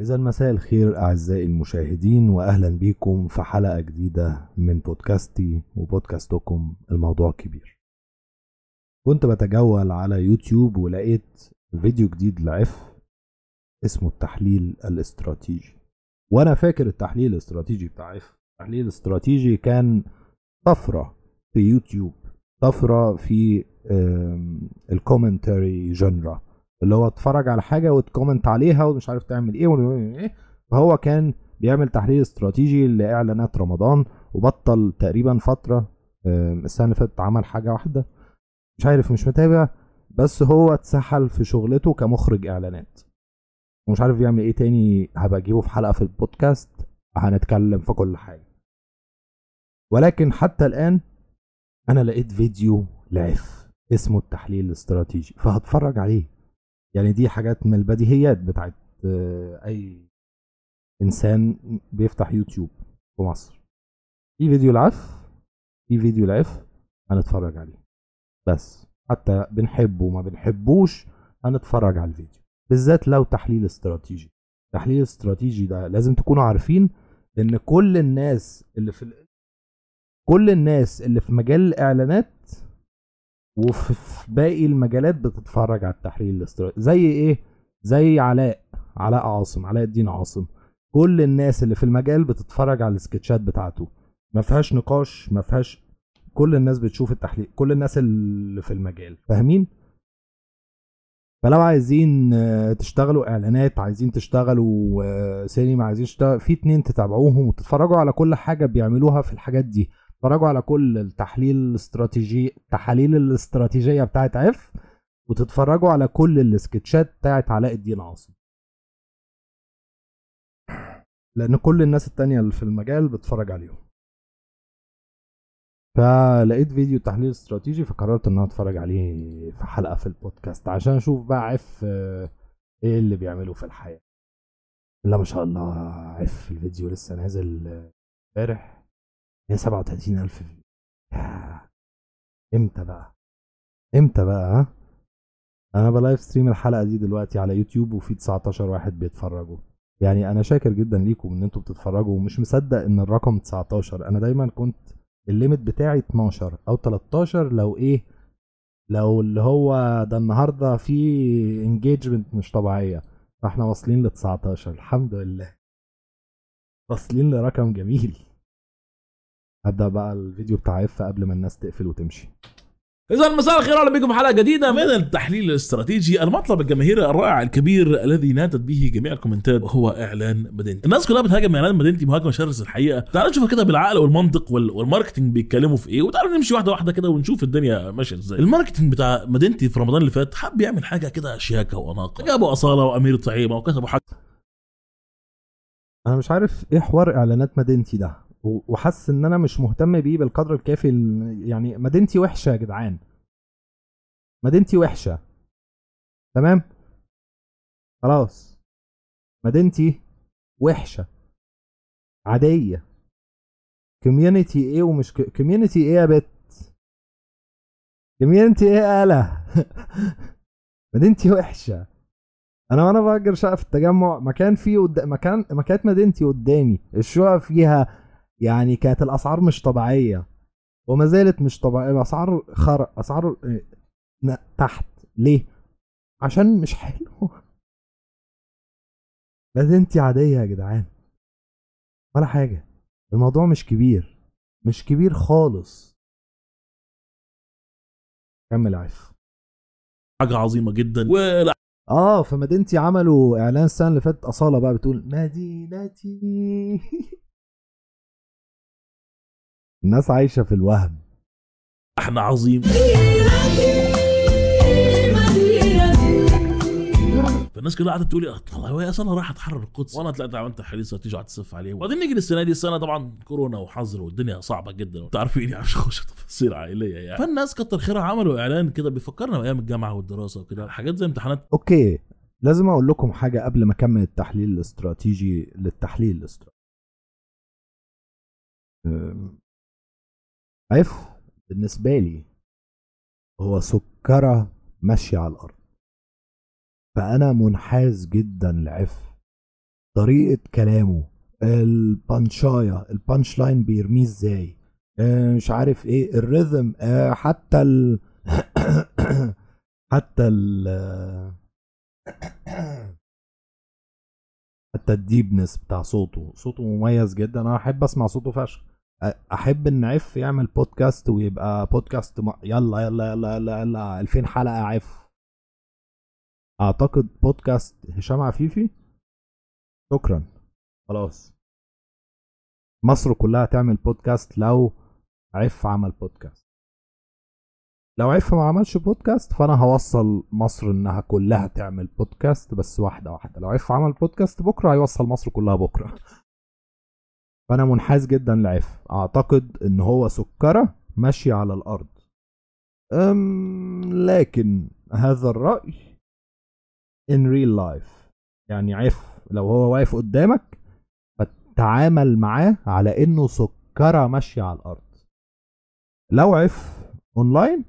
إذا مساء الخير أعزائي المشاهدين، وأهلا بيكم في حلقة جديدة من بودكاستي وبودكاستكم الموضوع كبير. كنت بتجول على يوتيوب ولقيت فيديو جديد لعفه اسمه التحليل الاستراتيجي، وأنا فاكر التحليل الاستراتيجي بتاع عفه. التحليل الاستراتيجي كان طفرة في يوتيوب، طفرة في الكومنتاري جنرا، اللي هو اتفرج على حاجة وتكومنت عليها ومش عارف تعمل ايه. فهو كان بيعمل تحليل استراتيجي لإعلانات رمضان، وبطل تقريبا فترة السنة اللي فاتت عمل حاجة واحدة، مش عارف، مش متابع، بس هو اتسحل في شغلته كمخرج اعلانات ومش عارف يعمل ايه تاني. هبقى اجيبه في حلقة في البودكاست هنتكلم في كل حاجة، ولكن حتى الآن انا لقيت فيديو لعف اسمه التحليل الاستراتيجي فهتفرج عليه. يعني دي حاجات من البديهيات بتاعت اي انسان بيفتح يوتيوب في مصر. في فيديو العف، في فيديو العف هنتفرج عليه، بس حتى بنحبه وما بنحبوش هنتفرج على الفيديو، بالذات لو تحليل استراتيجي. تحليل استراتيجي ده لازم تكونوا عارفين ان كل الناس اللي في مجال الاعلانات وفي باقي المجالات بتتفرج على التحليل الاستراتيجي. زي ايه؟ زي علاء الدين عاصم. كل الناس اللي في المجال بتتفرج على السكتشات بتاعته، ما فيهاش نقاش، ما فيهاش، كل الناس بتشوف التحليل، كل الناس اللي في المجال، فاهمين؟ فلو عايزين تشتغلوا اعلانات، عايزين تشتغلوا سينما، عايزين تشتغلوا في اتنين تتابعوهم وتتفرجوا على كل حاجة بيعملوها في الحاجات دي. تتفرجوا على كل التحاليل الاستراتيجية بتاعت عف، وتتفرجوا على كل السكتشات بتاعت علاء الدين عاصم، لان كل الناس التانية اللي في المجال بتفرج عليهم. فلقيت فيديو تحليل استراتيجي فقررت ان انا اتفرج عليه في حلقة في البودكاست عشان اشوف بقى عف ايه اللي بيعمله في الحياة. لا ما شاء الله، عف الفيديو لسه نازل امبارح 37000 فيو. امتى بقى؟ انا بلايف ستريم الحلقه دي دلوقتي على يوتيوب وفي 19 واحد بيتفرجوا. يعني انا شاكر جدا ليكم ان انتوا بتتفرجوا، ومش مصدق ان الرقم 19. انا دايما كنت الليمت بتاعي 12 او 13، لو اللي هو ده النهارده في انجيجمنت مش طبيعيه، فاحنا واصلين ل 19 الحمد لله، واصلين لرقم جميل. هبدأ بقى الفيديو بتاع عفه قبل ما الناس تقفل وتمشي. إذا مساء الخير، أهلا بكم حلقة جديدة من التحليل الاستراتيجي. المطلب الجماهيري الرائع الكبير الذي نادت به جميع الكومنتات هو إعلان مدينتي. الناس كلها بتهاجم إعلان مدينتي مهاجمة شرسة الحقيقة. تعالوا نشوف كده بالعقل والمنطق والماركتينج بيتكلموا في إيه، وتعالوا نمشي واحدة واحدة كده ونشوف الدنيا ماشية إزاي. الماركتينج بتاع مدينتي في رمضان اللي فات حب يعمل حاجة كده شياكة وأناقة، جابوا أصالة وأمير طعيمة وكتبوا حاجة. أنا مش عارف إيه حوار إعلانات مدينتي ده، وحس ان انا مش مهتم بيه بالقدر الكافي. يعني مدينتي وحشه يا جدعان، مدينتي وحشه، تمام؟ خلاص، مدينتي وحشه عاديه. كوميونتي ايه ومش كوميونتي ايه يا بت؟ كوميونتي ايه اله؟ مدينتي وحشه. انا بأجر شقه في التجمع، مكان فيه مكان مدينتي قدامي، الشقه فيها يعني كانت الاسعار مش طبيعيه وما زالت مش طبيعيه. اسعار خرق، اسعار تحت. ليه؟ عشان مش حلو. مدينتي عاديه يا جدعان، ولا حاجه، الموضوع مش كبير خالص. كمل عف. حاجه عظيمه جدا. فمدينتي عملوا اعلان السنه اللي فاتت، اصاله بقى بتقول مدينتي. الناس عايشة في الوهم. احنا عظيم. فالناس كلها قعدت تقول والله يا اصلا راح اتحرر القدس، وانا طلعت عملت حريصه تيجي هتصف عليه. وبعدين نيجي للسنه دي، السنه طبعا كورونا وحظر والدنيا صعبه جدا، تعرفين يعني مش هخش تفاصيل عائليه يعني. فالناس كتر خيرها عملوا اعلان كده بيفكرنا بايام الجامعه والدراسه وكده، حاجات زي امتحانات. اوكي، لازم اقول لكم حاجه قبل ما اكمل التحليل الاستراتيجي للتحليل الاستراتيجي. عفه بالنسبة لي هو سكرة ماشية على الأرض، فأنا منحاز جدا لعفه. طريقة كلامه، البانشاية، البانش لاين بيرميه ازاي، مش عارف ايه، الريزم، حتى ال حتى ال حتى الديبنس بتاع صوته، صوته مميز جدا. انا احب اسمع صوته فشخ، احب ان عف يعمل بودكاست ويبقى بودكاست يلا يلا يلا يلا يلا 2000 حلقة عف. اعتقد بودكاست هشام عفيفي، شكرا خلاص، مصر كلها تعمل بودكاست لو عف عمل بودكاست. لو عف ما عملش بودكاست فانا هوصل مصر انها كلها تعمل بودكاست، بس واحدة واحدة. لو عف عمل بودكاست بكرة هيوصل مصر كلها بكرة. فانا منحاز جدا لعف، اعتقد ان هو سكرة ماشي على الارض. لكن هذا الرأي in real life، يعني عف لو هو واقف قدامك فتعامل معاه على انه سكرة ماشي على الارض. لو عف اونلاين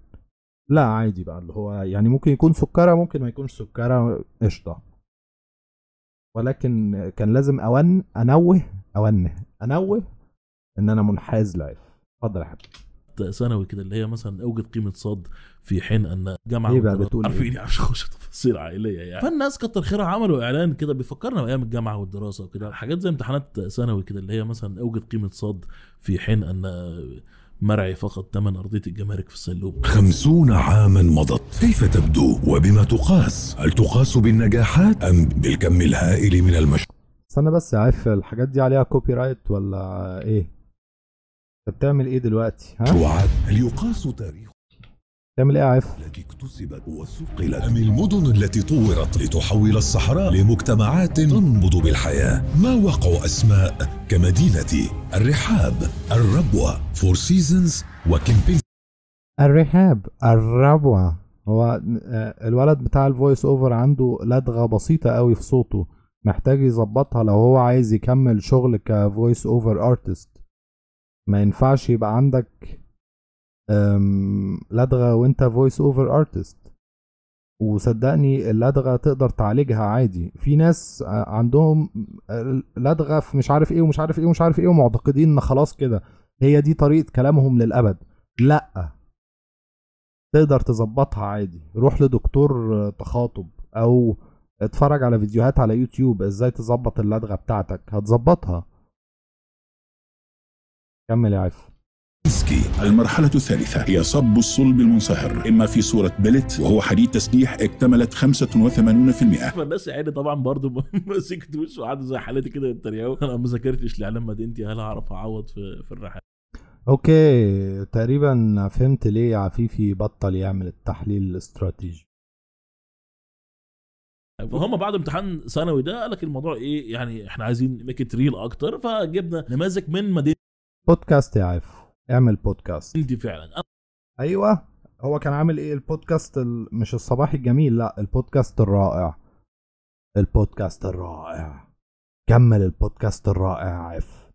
لا عادي بقى، اللي هو يعني ممكن يكون سكرة ممكن ما يكونش سكرة، قشطة. ولكن كان لازم انوه ان انا منحاز لايف. اتفضل يا حبيبي. ثانوي كده اللي هي مثلا اوجد قيمه صاد في حين ان جامعه عارفين عشان اخش تفاصيل عائليه يعني. فالناس كتر خيرها عملوا اعلان كده بيفكرنا بايام الجامعه والدراسه وكده، حاجات زي امتحانات ثانوي كده اللي هي مثلا اوجد قيمه صاد في حين ان مرعي فقط ثمن أرضية الجمارك في السلوم. 50 عاماً مضت، كيف تبدو وبما تقاس؟ هل تقاس بالنجاحات أم بالكم الهائل من المشروع؟ استنى بس يا عف، الحاجات دي عليها كوبي رايت ولا إيه؟ أنت بتعمل إيه دلوقتي؟ ها؟ هل يقاس تاريخ؟ تعمل إيه يا عف؟ التي اكتسبت وسقلت، أم المدن التي طورت لتحول الصحراء لمجتمعات تنبض بالحياة؟ ما وقع أسماء كمدينتي، الرحاب، الربوة، فور سيزونز وكيمبينج؟ الرحاب، الربوة، هو الولد بتاع الفويس اوفر عنده لدغة بسيطة قوي في صوته، محتاج يظبطها لو هو عايز يكمل شغل كفويس اوفر ارتست. ما ينفعش يبقى عندك لدغة وانت فويس اوفر ارتست، وصدقني اللدغة تقدر تعالجها عادي. في ناس عندهم لدغة في مش عارف ايه ومش عارف ايه ومش عارف ايه، ومعتقدين ان خلاص كده هي دي طريقة كلامهم للابد. لا، تقدر تزبطها عادي. روح لدكتور تخاطب او اتفرج على فيديوهات على يوتيوب ازاي تزبط اللدغة بتاعتك، هتزبطها. كمل يا عفو. المرحلة الثالثة هي صب الصلب المنصهر، إما في صورة بلت وهو حديد تسليح اكتملت 85%. فالناس يعني طبعا برضو مسكت وش وعادوا زي حالتي كده الترياو. أنا مذاكرتش لإعلام مدينتي، هل أعرف أعوض في الرحلة؟ أوكي، تقريبا فهمت ليه عفيفي بطل يعمل التحليل الاستراتيجي. فهم بعد امتحان ثانوي ده قال لك الموضوع إيه، يعني إحنا عايزين نميكت ريل أكتر، فجبنا نماذج من مدينة. بودكاست يا عف، اعمل بودكاست انت فعلا. ايوه، هو كان عامل ايه البودكاست مش الصباحي الجميل، لا البودكاست الرائع، البودكاست الرائع. كمل البودكاست الرائع عف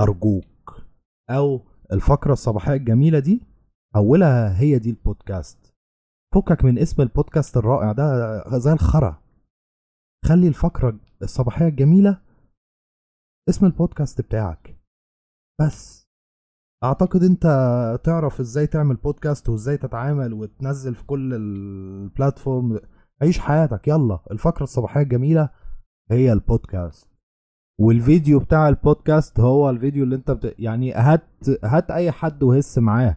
ارجوك، او الفقره الصباحيه الجميله دي اولها هي دي البودكاست. فكك من اسم البودكاست الرائع ده زي الخرا، خلي الفقره الصباحيه الجميله اسم البودكاست بتاعك بس. اعتقد انت تعرف ازاي تعمل بودكاست وازاي تتعامل وتنزل في كل البلاتفورم، عيش حياتك. يلا الفقرة الصباحية الجميلة هي البودكاست، والفيديو بتاع البودكاست هو الفيديو اللي انت يعني هات اي حد وهس معاه.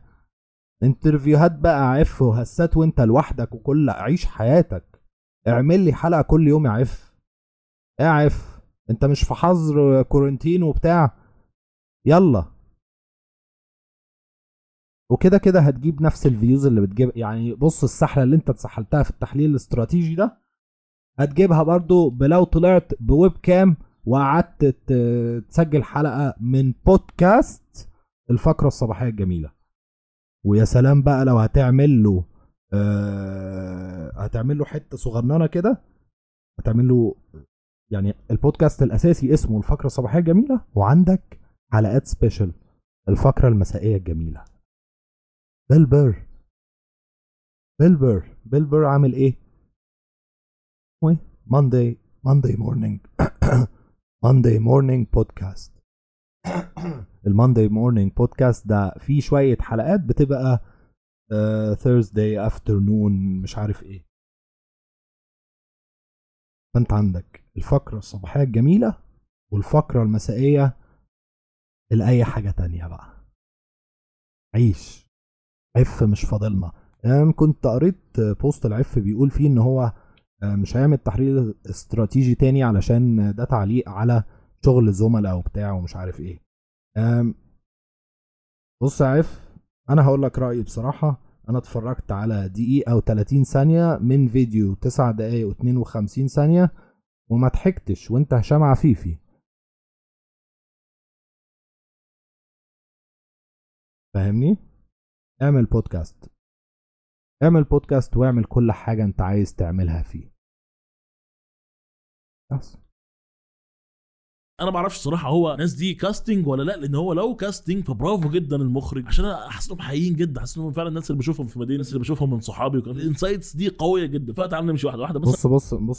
انترفيوهات بقى عف وهسات وانت لوحدك وكل، عيش حياتك. اعمل لي حلقة كل يوم يا عف. اعف انت مش في حظر كورنتين وبتاع، يلا. وكده كده هتجيب نفس الفيوز اللي بتجيب، يعني بص السحلة اللي انت اتسحلتها في التحليل الاستراتيجي ده هتجيبها برضو بلو طلعت بويب كام وقعدت تسجل حلقة من بودكاست الفقرة الصباحية الجميلة. ويا سلام بقى لو هتعمل له حتة صغننة كده، هتعمل له يعني البودكاست الاساسي اسمه الفقرة الصباحية الجميلة، وعندك حلقات سبيشل الفقرة المسائية الجميلة. بيل بير عامل ايه؟ Monday morning Monday Morning Podcast. المانداي مورنينج بودكاست ده فيه شوية حلقات بتبقى Thursday afternoon مش عارف ايه. فانت عندك الفقرة الصباحية الجميلة والفقرة المسائية لأي حاجة تانية بقى. عيش عف مش فاضلنا. كنت قريت بوست العف بيقول فيه ان هو مش هيعمل تحرير استراتيجي تاني علشان ده تعليق على شغل زملاء او بتاع ومش عارف ايه. بص يا عف، انا هقول لك رايي بصراحه. انا اتفرجت على دقيقه او 30 ثانيه من فيديو 9 دقائق و52 ثانيه وما ضحكتش، وانت هشام عفيفي فاهمني. اعمل بودكاست واعمل كل حاجه انت عايز تعملها فيه بس. انا ما اعرفش صراحه هو ناس دي كاستنج ولا لا، لان هو لو كاستنج فبرافو جدا المخرج، عشان انا حاسسهم حقيقيين جدا، حاسسهم فعلا الناس اللي بشوفهم في مدينه، الناس اللي بشوفهم من صحابي الانسايتس دي قويه جدا. فتعالى نمشي واحده واحده. بص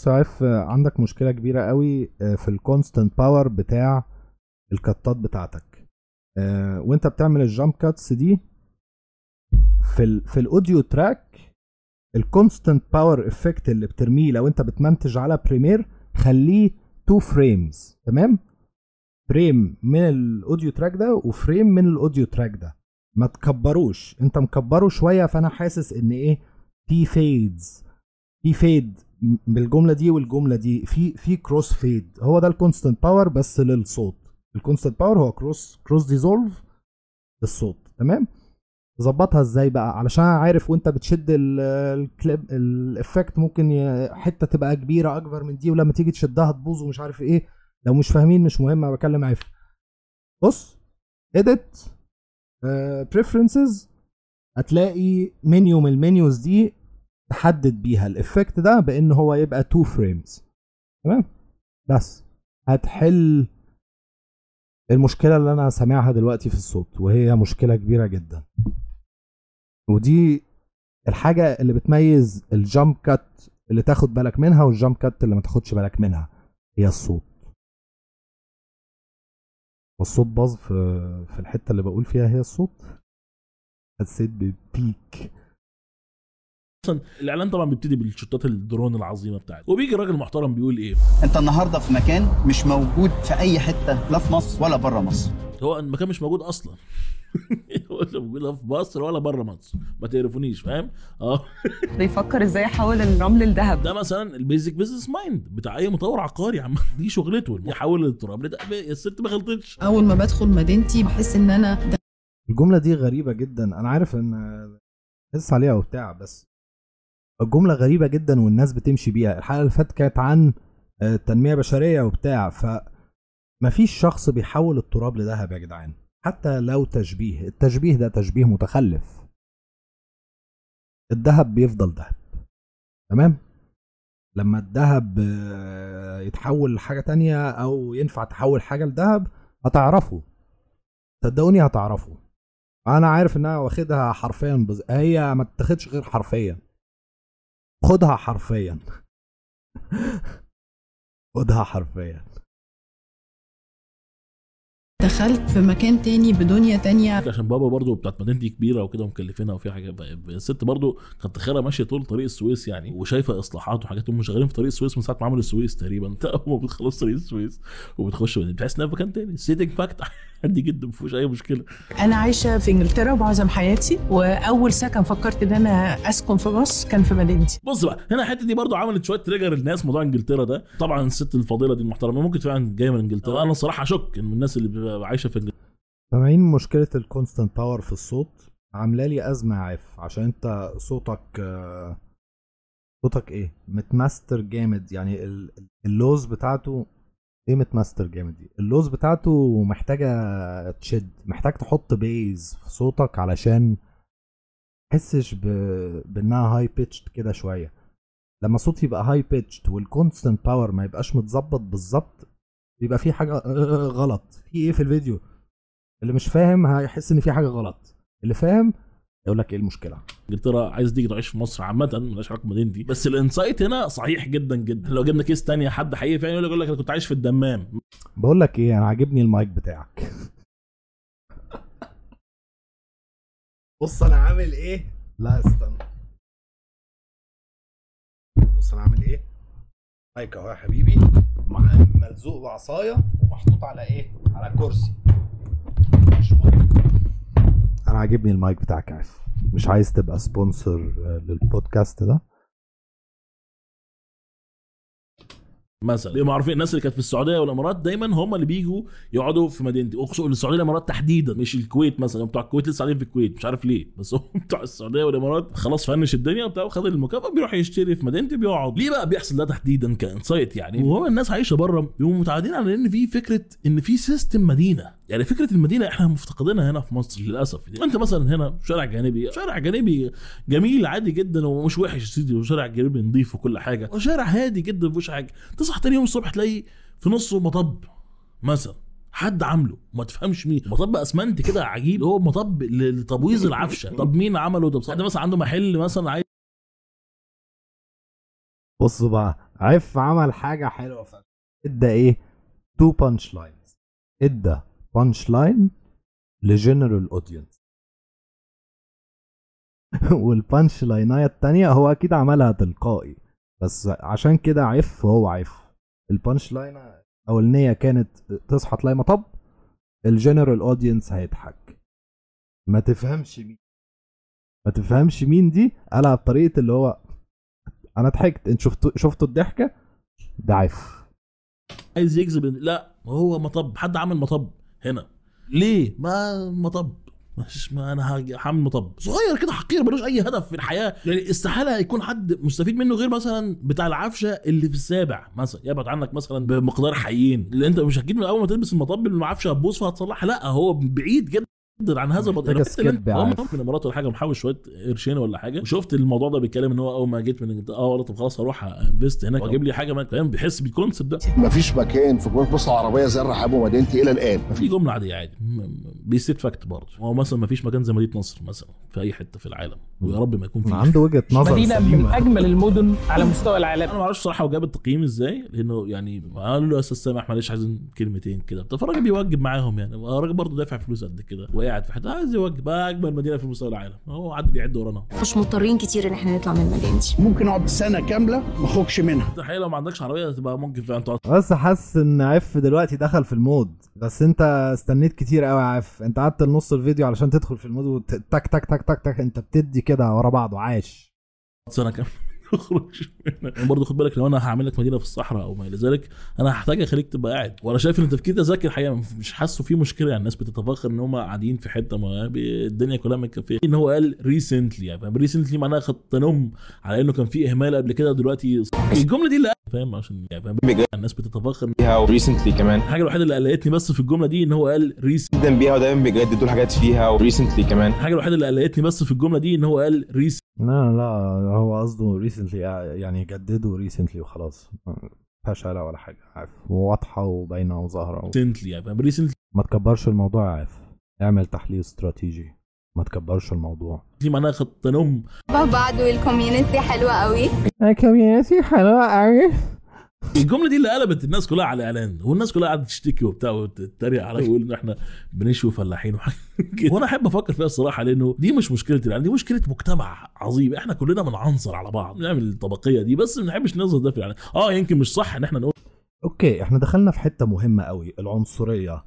يا عف، عندك مشكله كبيره قوي في الكونستنت باور بتاع الكتات بتاعتك وانت بتعمل الجامب كاتس دي في الاوديو تراك. الكونستنت باور افكت اللي بترميه لو انت بتمنتج على بريمير خليه 2 فريمز، تمام؟ فريم من الاوديو تراك ده وفريم من الاوديو تراك ده، ما تكبروش. انت مكبره شويه فانا حاسس ان ايه، في فيدز، في فيد بالجمله دي والجمله دي، في كروس فيد. هو ده الكونستنت باور بس للصوت. الكونستنت باور هو كروس ديزولف للصوت، تمام؟ ظبطها ازاي بقى؟ علشان عارف وانت بتشد الكليب الافكت ممكن حته تبقى كبيره اكبر من دي، ولما تيجي تشدها تبوظ ومش عارف ايه. لو مش فاهمين مش مهم، انا بكلم عارف. بص edit preferences، هتلاقي منيو من المنيوز دي تحدد بيها الافكت ده بان هو يبقى 2 فريمز، تمام؟ بس هتحل المشكله اللي انا سامعها دلوقتي في الصوت، وهي مشكله كبيره جدا. ودي الحاجه اللي بتميز الجامب كات اللي تاخد بالك منها والجامب كات اللي ما تاخدش بالك منها، هي الصوت. والصوت باظ في الحته اللي بقول فيها هي الصوت. حسيت ببيك. اصلا الاعلان طبعا بيبتدي بالشوتات الدرون العظيمه بتاعته، وبيجي راجل محترم بيقول ايه، انت النهارده في مكان مش موجود في اي حته، لا في مصر ولا بره مصر. هو المكان مش موجود اصلا، ولا موجود في مصر ولا بره مصر، ما تعرفونيش، فاهم؟ بيفكر ازاي يحول الرمل لذهب. ده مثلا البيزك بيزنس مايند بتاع اي مطور عقاري، عم دي شغلته يحول التراب لده. يا ست ما غلطتش. اول ما بدخل مدينتي بحس ان انا الجمله دي غريبه جدا. انا عارف ان حس عليها وبتاع، بس الجملة غريبة جدا والناس بتمشي بيها. الحلقة اللي فاتت كانت عن تنمية بشرية وبتاع، فمفيش شخص بيحول التراب لذهب يا جدعان. حتى لو تشبيه، التشبيه ده تشبيه متخلف. الذهب بيفضل ذهب، تمام؟ لما الذهب يتحول لحاجة تانية او ينفع تحول حاجة لذهب هتعرفه، صدقوني هتعرفه. انا عارف انها واخدها حرفيا، هي ما تتاخدش غير حرفيا، خدها حرفيا. خدها حرفيا. دخلت في مكان تاني بدنيا تانية، عشان بابا برضو بتاعت مدينتي كبيرة وكده ومكلفينها وفي حاجة. الست برضو كانت تخيلها ماشية طول طريق السويس يعني، وشايفة اصلاحات وحاجات. هم شغالين في طريق السويس من ساعة ما عملوا السويس تقريبا، هم بتخلص طريق السويس وبتخش بتحس انها في مكان تاني. سيتنج فاكت عندي جدا، مفيش اي مشكلة. انا عايشة في انجلترا وبعظم حياتي، واول سكن فكرت ان انا اسكن في مصر كان في مدينتي. بص بقى هنا الحتة دي برضو عملت شوية تريجر للناس، موضوع انجلترا ده. طبعا الست الفضيلة دي المحترمة ممكن فعلا جاية من انجلترا. انا صراحة اشك ان الناس اللي عايشه في سامعين مشكله الكونستنت باور في الصوت عامله لي ازمه عف، عشان انت صوتك ايه متماستر جامد يعني. اللوز بتاعته ايه متماستر جامد دي، اللوز بتاعته محتاجه تشد، محتاج تحط بيز في صوتك علشان تحسش بانها هاي بيتشد كده شويه. لما الصوت يبقى هاي بيتشد والكونستنت باور ما يبقاش متظبط بالظبط، بيبقى في حاجه غلط في ايه في الفيديو. اللي مش فاهم هيحس ان في حاجه غلط، اللي فاهم يقول لك ايه المشكله؟ انجلترا عايز تيجي تعيش في مصر عامه مالهاش علاقه بمدينتي. بس الانسايت هنا صحيح جدا جدا. لو جبنا كيس تانية حد حقيقي فعلا يقول لك انا كنت عايش في الدمام. بقول لك ايه، انا عاجبني المايك بتاعك. بص انا عامل ايه، لا استنى، بص انا عامل ايه، مايك اهو يا حبيبي، ملزوق بعصايه ومحطوط على ايه، على كرسي. مش مهم، انا عاجبني المايك بتاعك. عارف مش عايز تبقى سبونسر للبودكاست ده مثلا؟ ليه؟ ما عارفين الناس اللي كانت في السعوديه والامارات دايما هم اللي بيجوا يقعدوا في مدينتي، وخصوصا السعوديه والامارات تحديدا، مش الكويت مثلا. بتوع الكويت لسه قاعدين في الكويت مش عارف ليه، بس هم بتوع السعوديه والامارات خلاص فنش الدنيا بتاعه، خد المكافاه بيروح يشتري في مدينتي بيقعد. ليه بقى بيحصل ده تحديدا كانسايت يعني؟ وهو الناس عايشه بره بيبقوا متعودين على ان في فكره ان في سيستم مدينه. يعني فكره المدينه احنا مفتقدينها هنا في مصر للاسف. يعني انت مثلا هنا شارع جانبي، شارع جانبي جميل عادي جدا ومش وحش يا سيدي، وشارع جانبي نظيف وكل حاجه، وشارع هادي جدا مفيش حاجه. تصحى تاني يوم الصبح تلاقي في نصه مطب مثلا حد عامله ما تفهمش مين، مطب اسمنت كده عجيب، هو مطب لتبويظ العفشه. طب مين عمله ده؟ حد مثلا عنده محل مثلا عايز. بصوا بقى، عفه عمل حاجه حلوه فعلا. ادى ايه، تو بانش لاينز، ادى بانش لاين لجنرال اودينس، والبانش لاينايه الثانيه هو اكيد عملها تلقائي، بس عشان كده عف هو عف. البانش لاين الاولانيه كانت تصحى تلاقي مطب، الجنرال اودينس هيضحك ما تفهمش مين، ما تفهمش مين دي قالها بطريقه اللي هو انا ضحكت، انت شفتوا الضحكه ده؟ عف عايز يجذب، لا هو مطب، حد عامل مطب هنا. ليه؟ ما مطب مش، ما انا هعمل مطب صغير كده حقير ملوش اي هدف في الحياه، يعني استحاله هيكون حد مستفيد منه غير مثلا بتاع العفشه اللي في السابع مثلا يبعد عنك مثلا بمقدار حيين، اللي انت مش هتجيب من اول ما تلبس المطب العفشه هتبوظ فهتصلحها، لا هو بعيد جدا عن هذا البطل. هو ممكن امارات ولا حاجه، محاول شويه قرشين ولا حاجه. وشفت الموضوع ده بيتكلم ان هو اول ما جيت من والله طب خلاص هروح انفست هناك واجيب لي حاجه، ما كان بيحس بالكونسبت ده. مفيش مكان في جوه بص العربيه زي الرحاب ومدينتي الى الان، في جمله عاديه عادي بيسيت فاكت برضه، هو مثلا مفيش مكان زي مدينه نصر مثلا في اي حته في العالم، ويا رب ما يكون في عنده وجهه نظر. مدينه من اجمل المدن على مستوى العالم. انا ما اعرفش صراحه وجاب التقييم ازاي، لانه يعني قال له اساسا احمد ليش عايزين كلمتين كده، فالراجل بيوجب معاهم يعني، الراجل برضه دافع فلوس قد كده قاعد في حته، عايز يوجه اجمل مدينه في مستوى العالم، هو قاعد بيعد ورانا. مش مضطرين كتير ان احنا نطلع من مدينتي، ممكن نقعد سنه كامله ما اخرجش منها. تخيل لو ما عندكش عربيه تبقى ممكن فعلا تقعد. بس حاسس ان عف دلوقتي دخل في المود، بس انت استنيت كتير قوي عف، انت قعدت نص الفيديو علشان تدخل في المود وتك تك تك تك تك، انت بتدي كده ورا بعضه عايش سنه كامله خروج. برضه خد بالك لو انا هعمل لك مدينه في الصحراء او ما الى ذلك، انا هحتاج اخليك تبقى قاعد. وانا شايف ان التفكير ده ذكي الحقيقه، مش حاسه فيه مشكله. يعني الناس بتتفاخر ان هم قاعدين في حته الدنيا كلها متكفيه، ان هو قال ريسنتلي، يعني ريسنتلي معناها خطنهم على انه كان فيه اهمال قبل كده، دلوقتي الجمله دي اللي فاهم عشان يعني الناس بتتفاخر بيها. وريسنتلي كمان الحاجه الوحيده اللي قلقتني بس في الجمله دي ان هو قال ريسنتلي جدا بيها، ودايما بيجددوا حاجات فيها. وريسنتلي كمان الحاجه الوحيده اللي قلقتني بس في الجمله دي ان هو قال ريس، لا هو قصده ريسنتلي يعني جددوا ريسنتلي وخلاص، مفيهاش على ولا حاجه. عارف واضحه وباينه وظاهره ريسنتلي يعني ريسنتلي، ما تكبرش الموضوع. عارف اعمل تحليل استراتيجي، ما تكبرش الموضوع دي معناها خطنهم بعض. والكوميونتي حلوه قوي، الكوميونتي حلوه قوي. الجمله دي اللي قلبت الناس كلها على اعلان، والناس كلها قعدت تشتكي وبتاع وتتريق عليا ويقول ان احنا بنشوي فلاحين وكده. وانا احب افكر فيها الصراحه، لانه دي مش مشكلتي، يعني دي مشكله مجتمع عظيم، احنا كلنا بنعنصر على بعض، بنعمل الطبقيه دي، بس ما بنحبش نظهر ده في الاعلان. يمكن مش صح ان احنا نقول اوكي احنا دخلنا في حته مهمه قوي، العنصريه.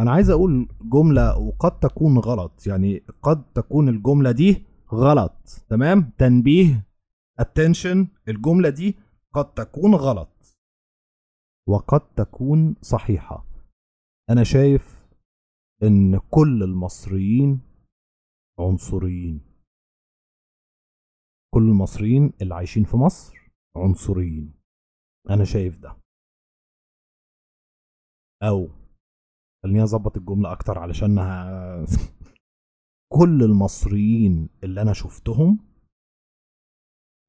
انا عايز اقول جمله وقد تكون غلط، يعني قد تكون الجمله دي غلط، تمام، تنبيه اتنشن، الجمله دي قد تكون غلط وقد تكون صحيحة. أنا شايف إن كل المصريين عنصريين، كل المصريين اللي عايشين في مصر عنصريين، أنا شايف ده. أو خليني أظبط الجملة أكتر علشان كل المصريين اللي أنا شفتهم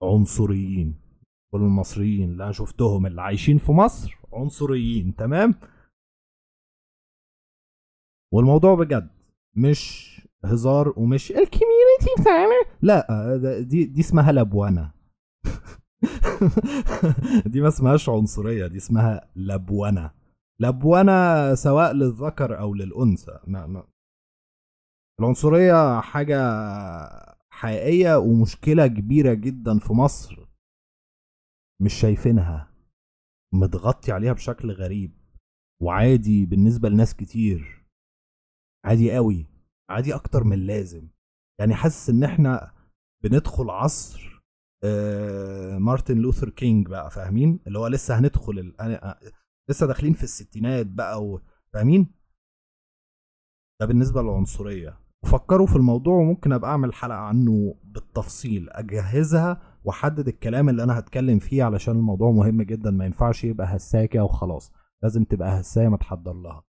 عنصريين، كل المصريين اللي انا شفتهم اللي عايشين في مصر عنصريين، تمام. والموضوع بجد مش هزار ومش الكوميونتي بتاعنا. لا دي اسمها لبوانة. دي ما اسمهاش عنصرية، دي اسمها لبوانة. لبوانة سواء للذكر أو للأنثى. العنصرية حاجة حقيقية ومشكلة كبيرة جدا في مصر، مش شايفينها، متغطي عليها بشكل غريب، وعادي بالنسبة لناس كتير، عادي قوي، عادي اكتر من اللازم. يعني حاسس ان احنا بندخل عصر مارتن لوثر كينج بقى، فاهمين؟ اللي هو لسه هندخل لسه داخلين في الستينات بقى، فاهمين؟ ده بالنسبة للعنصرية. وفكروا في الموضوع، وممكن ابقى اعمل حلقة عنه بالتفصيل، اجهزها واحدد الكلام اللي انا هتكلم فيه، علشان الموضوع مهم جدا. ما ينفعش يبقى هساكة وخلاص، لازم تبقى هساية متحضر لها.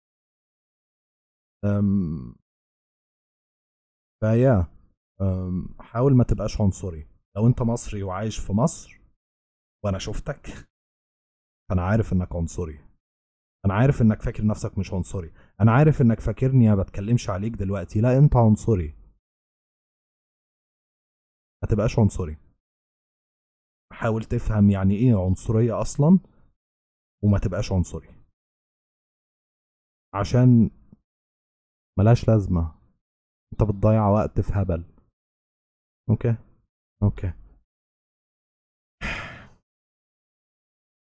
فيا حاول ما تبقاش عنصري. لو انت مصري وعايش في مصر وانا شفتك، انا عارف انك عنصري، انا عارف انك فاكر نفسك مش عنصري، انا عارف انك فاكرني ما بتكلمش عليك دلوقتي. لا، انت عنصري، ما تبقاش عنصري. حاول تفهم يعني ايه عنصرية اصلا، وما تبقاش عنصري، عشان ملاش لازمة. انت بتضيع وقت في هبل. اوكي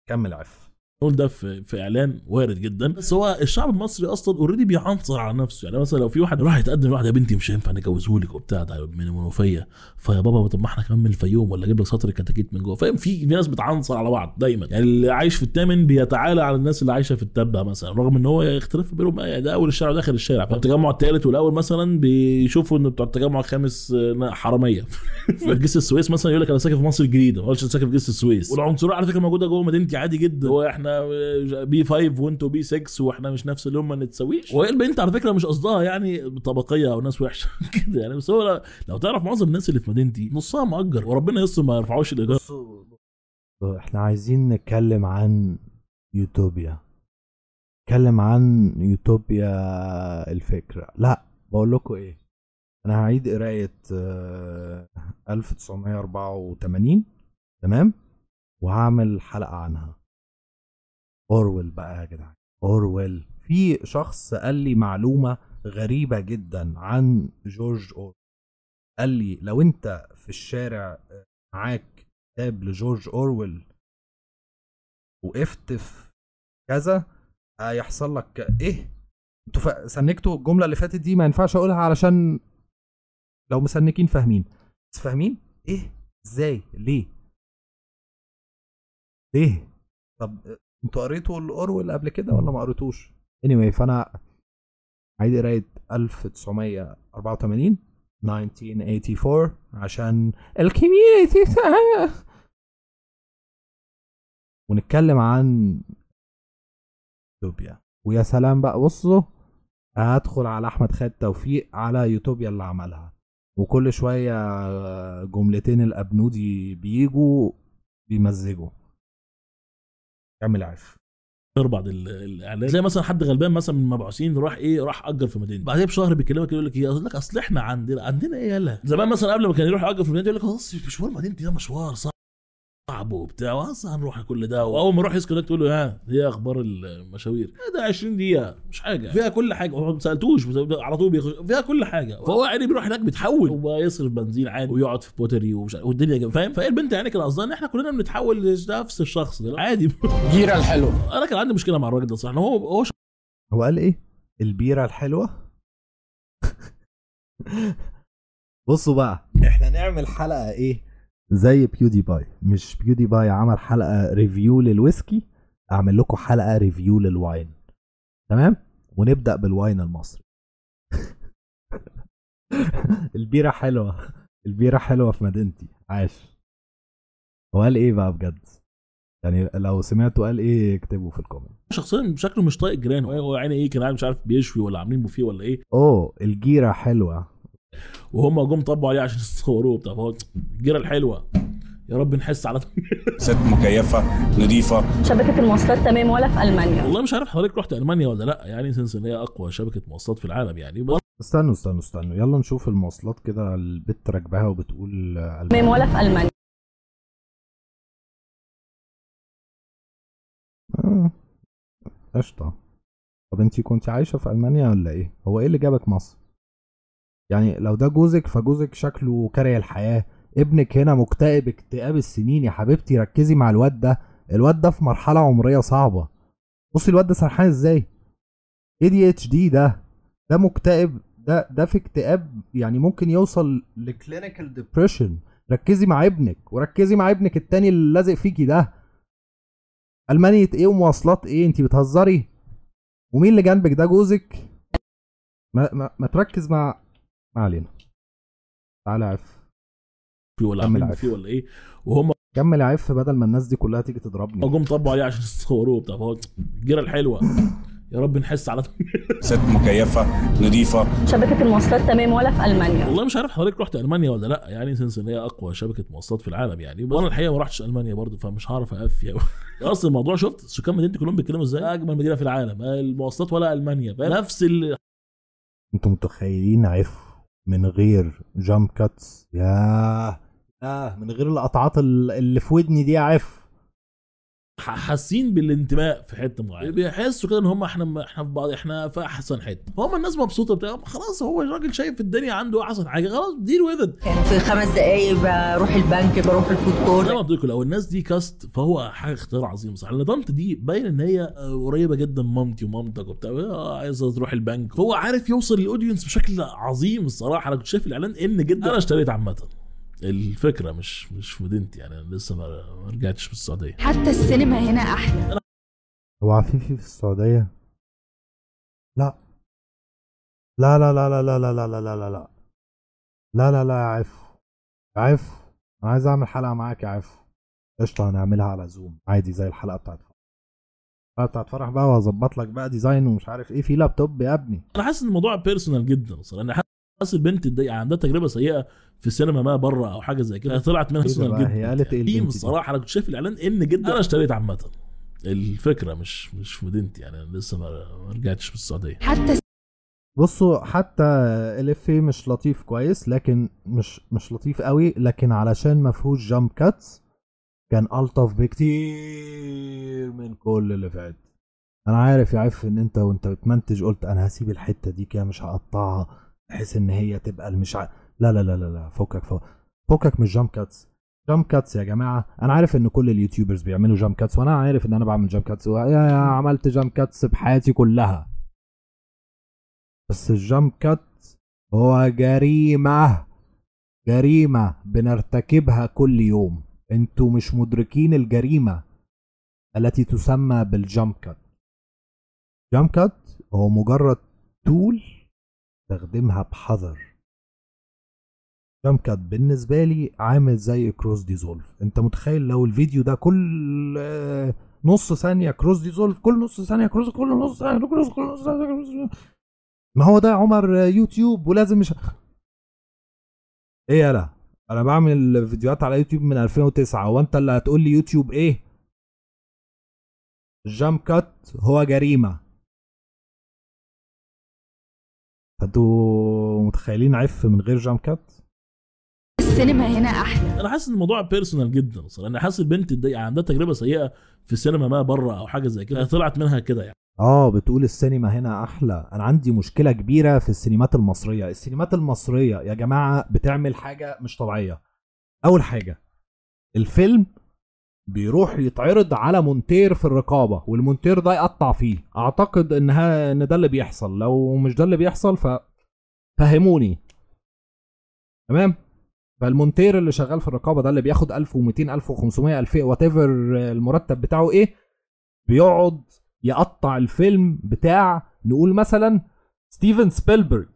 كمل عف. نقول ده في اعلان وارد جدا، بس هو الشعب المصري اصلا اوريدي بيعنصر على نفسه. يعني مثلا لو في واحد راح يتقدم لواحده، يا بنتي مش هينفع نجوزهولك وبتاع، ده من المنوفيه، فيا بابا طب ما احنا كمان من الفيوم، ولا اجيب لك سطر كتاكيت من جوه، فاهم؟ في ناس بتعنصر على بعض دايما. يعني اللي عايش في الثامن بيتعالى على الناس اللي عايشه في التبه مثلا، رغم ان هو اختلاف بينهم ده اول الشارع وداخل الشارع. فالتجمع الثالث والاول مثلا بيشوفوا ان بتوع التجمع الخامس حراميه. في جسر السويس مثلا يقول لك انا ساكن في مصر الجديده، ما قالش ساكن في جسر السويس. والعنصريه على فكره موجوده جوه مدينتي عادي جدا، احنا بي 5 وانتوا بي 6 واحنا مش نفس اللون، ما نتساويش. والبنت على فكره مش قصدها يعني طبقيه او ناس وحشه كده يعني، بس هو لو تعرف معظم الناس اللي في مدينتي نصها مؤجر، وربنا يستر ما يرفعوش الايجار. احنا عايزين نتكلم عن يوتوبيا، نتكلم عن يوتوبيا الفكره. لا بقول لكم ايه، انا هعيد قرايه 1984 تمام، وهعمل حلقه عنها. أورويل بقى يا جدعان، أورويل. في شخص قال لي معلومة غريبة جدا عن جورج أورويل، قال لي لو انت في الشارع معاك كتاب لجورج أورويل وقفت في كذا هيحصل لك ايه. انتوا سنكتوا الجملة اللي فاتت دي، ما ينفعش اقولها علشان لو مسنكين فاهمين، بس فاهمين ايه ازاي ليه ليه؟ طب انتوا قريتوا الأورويل قبل كده ولا ما قريتوش؟ anyway، فانا عيد قرايه 1984 1984 عشان الكوميونتي بتاعنا، ونتكلم عن يوتوبيا. ويا سلام بقى، بصوا هدخل على احمد خالد توفيق على يوتوبيا اللي عملها، وكل شويه جملتين الابنودي بيجوا بيمزجوا. كمل عارف غير بعض الاعلان، زي مثلا حد غلبان مثلا من المبعوثين راح اجر في مدينه، بعدها بشهر بيكلمك يقول لك ايه، اقول لك اصل احنا عندنا ايه. يلا زمان مثلا قبل ما كان يروح اجر في مدينه يقول لك خلاص مشوار مدينتي ده مشوار صعب وبتاع، اصلا هنروح كل ده، واول ما اروح يسكنك تقول له ها دي اخبار المشاوير، ده 20 دقيقه مش حاجه، فيها كل حاجه، ما سالتوش على طول بيخش فيها كل حاجه. فهو يعني بيروح هناك بيتحول ويصرف بنزين عادي ويقعد في بوتري والدنيا، فاهم؟ فهي البنت يعني كان قصدها ان احنا كلنا بنتحول لنفس الشخص عادي. البيره الحلوه، انا كان عندي مشكله مع الراجل ده صراحه. هو قال ايه؟ البيره الحلوه. بصوا بقى، احنا نعمل حلقه ايه زي بيودي باي، مش بيودي باي عمل حلقة ريفيو للويسكي، اعمل لكم حلقة ريفيو للواين، تمام؟ ونبدأ بالواين المصري. البيرة حلوة في مدينتي. عاش. وقال ايه بقى بجد؟ يعني لو سمعتوا قال ايه اكتبوا في الكومنت. شخصيا شكله مش طايق جيرانه، هو عيني ايه، كان مش عارف بيشوي ولا عاملين بوفيه ولا ايه. الجيرة حلوة، وهم جم طبوا عليه عشان يصوروه بتاع، فهو الجيرة الحلوة. يا رب نحس على ست مكيفة نظيفة، شبكة المواصلات تمام. ولا في ألمانيا والله مش عارف حضرتك رحت ألمانيا ولا لأ، يعني سنسن هي أقوى شبكة مواصلات في العالم يعني. استنوا يلا نشوف المواصلات كده. البت راكباها وبتقول ألمانيا. ولا في ألمانيا. آه، قشطة. طب انتي كنت عايشة في ألمانيا ولا ايه؟ هو ايه اللي جابك مصر؟ يعني لو ده جوزك فجوزك شكله كاره الحياة، ابنك هنا مكتئب اكتئاب السنين. يا حبيبتي ركزي مع الواد ده، الواد ده في مرحلة عمرية صعبة. بصي الواد ده سرحان ازاي، ADHD ده مكتئب، ده في اكتئاب يعني ممكن يوصل لكلينيكال ديبريشن. ركزي مع ابنك وركزي مع ابنك التاني اللي لازق فيكي ده. ألمانية ايه ومواصلات ايه؟ انتي بتهزري؟ ومين اللي جنبك ده؟ جوزك. ما تركز ما علينا. تعالى عف، في ولا عامل في ولا ايه، وهم كمل عف بدل ما الناس دي كلها تيجي تضربني. اقوم طبوا عليه عشان يصوروه بتاع الجيره الحلوه. يا رب نحس على ست مكيفه نظيفه. شبكه المواصلات تمام ولا في ألمانيا؟ والله مش عارف حضرتك رحت ألمانيا ولا لا، يعني سنسنيه اقوى شبكه مواصلات في العالم يعني. وانا الحقيقه ما رحتش ألمانيا برضو فمش هعرف اقفي اصل الموضوع. شفت سكان مدينتي كلهم بيتكلموا ازاي اجمل مدينه في العالم، المواصلات ولا ألمانيا. نفس انتم متخيلين عف من غير جامب كاتس، ياه من غير القطعات اللي في ودني دي. عف حاسين بالانتماء في حته معينه، بيحسوا كده ان هم احنا في بعض، احنا في احسن حته. فهم الناس مبسوطه بتاع خلاص، هو الراجل شايف الدنيا عنده احسن حاجه، خلاص ديل وذ ات. في 5 دقايق بروح البنك، بروح الفود كورت. انا بقول لكم لو الناس دي كاست فهو حاجه اختراع عظيم صح. انا طنط دي باين ان هي قريبه جدا مامتي ومامتك وبتاع، عايزه تروح البنك، فهو عارف يوصل للاودينس بشكل عظيم الصراحه. انا كنت شايف الاعلان ان جدا. انا اشتريت عامه الفكرة، مش مدينتي يعني، أنا لسه ما رجعتش بالسعودية. حتى السينما هنا أحلى. هو عفيفي في السعودية؟ لا لا لا لا لا لا لا لا لا لا لا لا لا لا. يا عف أنا عايز أعمل حلقة معاك يا عف. قشطة هنعملها على زوم عادي زي الحلقة بتاعت فرح. الحلقة بتاعت فرح بقى وأظبط لك بقى ديزاين ومش عارف إيه في لابتوب يا ابني. أنا حاسس إن الموضوع بيرسونال جدا صراحة. أنا حاسس البنت دي عندها تجربة سيئة في السينما ما بره او حاجه زي كده، طلعت منها سنه جدا. هي قالت ايه الصراحه؟ انا كنت شايف الاعلان ان جدا. انا اشتريت عامه الفكره، مش مدينتي يعني، انا لسه ما رجعتش بالسعوديه. حتى بصوا حتى الافيه مش لطيف كويس، لكن مش لطيف قوي، لكن علشان ما فيهوش جامب كاتس كان الطف بكتير من كل اللي فات. انا عارف يا عف ان انت بتمنتج، قلت انا هسيب الحته دي كده مش هقطعها بحيث ان هي تبقى المش لا لا لا لا فوقك مش جامب كاتس يا جماعه. انا عارف ان كل اليوتيوبرز بيعملوا جامب كاتس، وانا عارف ان انا بعمل جامب كاتس، وعملت جامب كاتس بحياتي كلها، بس الجامب كات هو جريمه بنرتكبها كل يوم. انتوا مش مدركين الجريمه التي تسمى بالجامب كات. جامب كات هو مجرد تول تستخدمها بحذر. جامب كات بالنسبة لي عامل زي كروس ديزولف. انت متخيل لو الفيديو ده كل نص ثانية كروس ديزولف، كل نص ثانية كروس، كل نص ثانية كروس، كل نص ثانية كروس. ما هو ده عمر يوتيوب ولازم مش ايه. انا بعمل فيديوهات على يوتيوب من 2009 وانت اللي هتقول لي يوتيوب ايه؟ الجامب كات هو جريمة. انتوا متخيلين عف من غير جامب كات؟ السينما هنا احلى. انا حاسس ان الموضوع بيرسونال جدا صراحه. انا حاسس البنت دي عندها تجربه سيئه في السينما ما بره او حاجه زي كده، طلعت منها كده يعني. بتقول السينما هنا احلى. انا عندي مشكله كبيره في السينمات المصريه. السينمات المصريه يا جماعه بتعمل حاجه مش طبيعيه. اول حاجه الفيلم بيروح يتعرض على مونتير في الرقابه، والمونتير ده يقطع فيه. اعتقد ان ده اللي بيحصل. لو مش ده اللي بيحصل ففهموني تمام. فالمونتير اللي شغال في الرقابه ده اللي بياخد 1200 1500 2000 وات ايفر المرتب بتاعه ايه، بيقعد يقطع الفيلم بتاع نقول مثلا ستيفن سبيلبرج.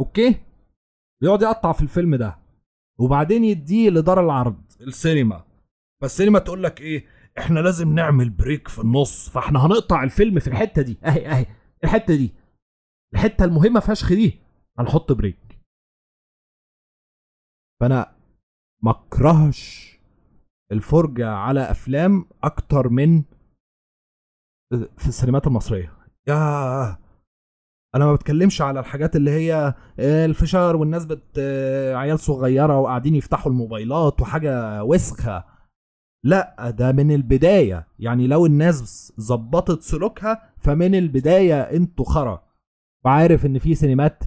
اوكي، بيقعد يقطع في الفيلم ده وبعدين يديه لدار العرض السينما. فالسينما تقول لك ايه، احنا لازم نعمل بريك في النص، فاحنا هنقطع الفيلم في الحته دي اهي الحته دي، الحته المهمه فشخ دي هنحط بريك. فانا مكرهش الفرجه على افلام اكتر من في السينمات المصريه. يا انا ما بتكلمش على الحاجات اللي هي الفشار والناس عيال صغيره وقاعدين يفتحوا الموبايلات وحاجه وسخه. لا ده من البدايه، يعني لو الناس ظبطت سلوكها فمن البدايه انتوا خرا. وعارف ان في سينمات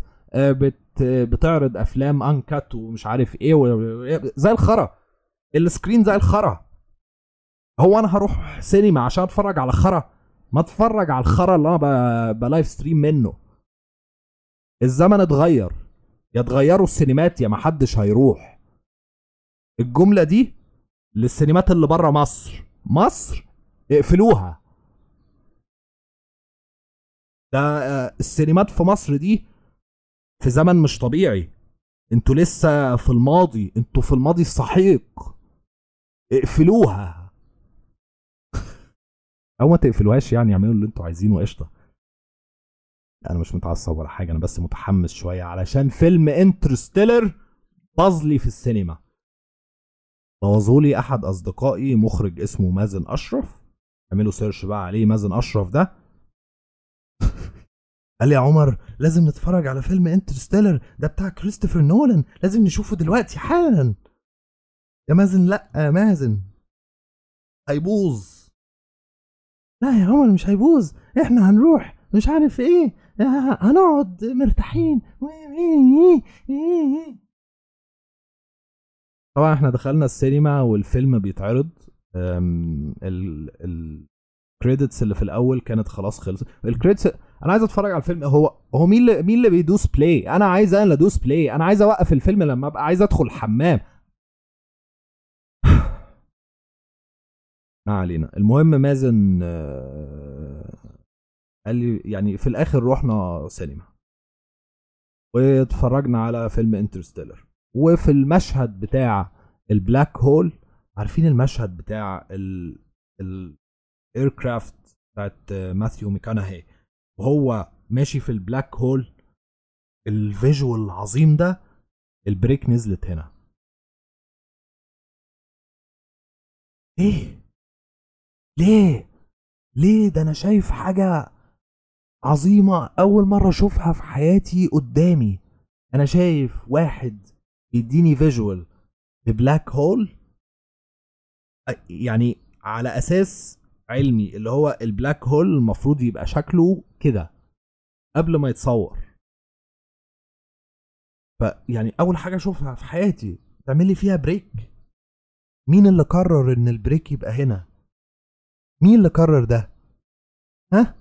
بتعرض افلام انكت ومش عارف ايه زي الخرا، السكرين زي الخرا. هو انا هروح سينما عشان اتفرج على خرا؟ ما اتفرج على الخرا اللي انا بلايف ستريم منه. الزمن اتغير، يتغيروا السينمات يا ما حدش هيروح. الجمله دي للسينمات اللي بره مصر، مصر اقفلوها. ده السينمات في مصر دي في زمن مش طبيعي. انتوا لسه في الماضي، انتوا في الماضي السحيق. اقفلوها او ما تقفلوهاش، يعني اعملوا اللي انتوا عايزينه. قشطه، انا مش متعصب ولا حاجه، انا بس متحمس شويه علشان فيلم انترستيلر بازلي في السينما. بوظهولي احد اصدقائي مخرج اسمه مازن اشرف، اعملوا سيرش بقى عليه مازن اشرف ده. قال لي يا عمر لازم نتفرج على فيلم انترستيلر ده بتاع كريستوفر نولان، لازم نشوفه دلوقتي حالا. يا مازن لا مازن هيبوظ. لا يا عمر مش هيبوظ، احنا هنروح مش عارف ايه، هنقعد مرتاحين. طبعا احنا دخلنا السينما والفيلم بيتعرض، الكريدتس اللي في الاول كانت خلاص خلصت. الكريدتس انا عايز اتفرج على الفيلم. هو مين اللي بيدوس بلاي؟ انا عايز ادوس بلاي، انا عايز اوقف الفيلم لما ابقى عايز ادخل الحمام. ما علينا. المهم مازن قال لي يعني في الاخر روحنا سينما واتفرجنا على فيلم انترستيلر. وفي المشهد بتاع البلاك هول، عارفين المشهد بتاع الايركرافت بتاعت ماثيو ميكاناهي وهو ماشي في البلاك هول، الفيجوال العظيم ده، البريك نزلت هنا. ايه ليه ده؟ انا شايف حاجة عظيمة اول مرة اشوفها في حياتي قدامي. انا شايف واحد يديني فيجوال ببلاك هول، يعني على اساس علمي اللي هو البلاك هول المفروض يبقى شكله كده قبل ما يتصور. فيعني اول حاجة اشوفها في حياتي تعملي فيها بريك. مين اللي قرر ان البريك يبقى هنا؟ مين اللي قرر ده؟ ها؟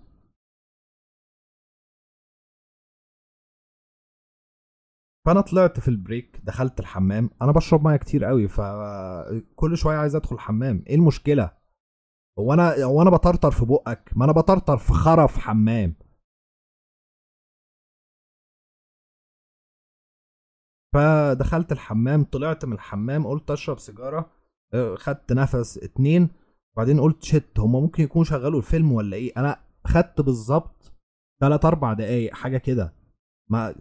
فأنا طلعت في البريك، دخلت الحمام. أنا بشرب مياه كتير قوي، فكل شوية عايز أدخل الحمام. إيه المشكلة؟ هو أنا بطرطر في بقك؟ ما أنا بطرطر في خرف حمام. فدخلت الحمام، طلعت من الحمام، قلت أشرب سيجارة، خدت نفس 2، بعدين قلت شت هما ممكن يكونوا شغلوا الفيلم ولا ايه. انا خدت بالظبط 3-4 دقايق حاجه كده ما.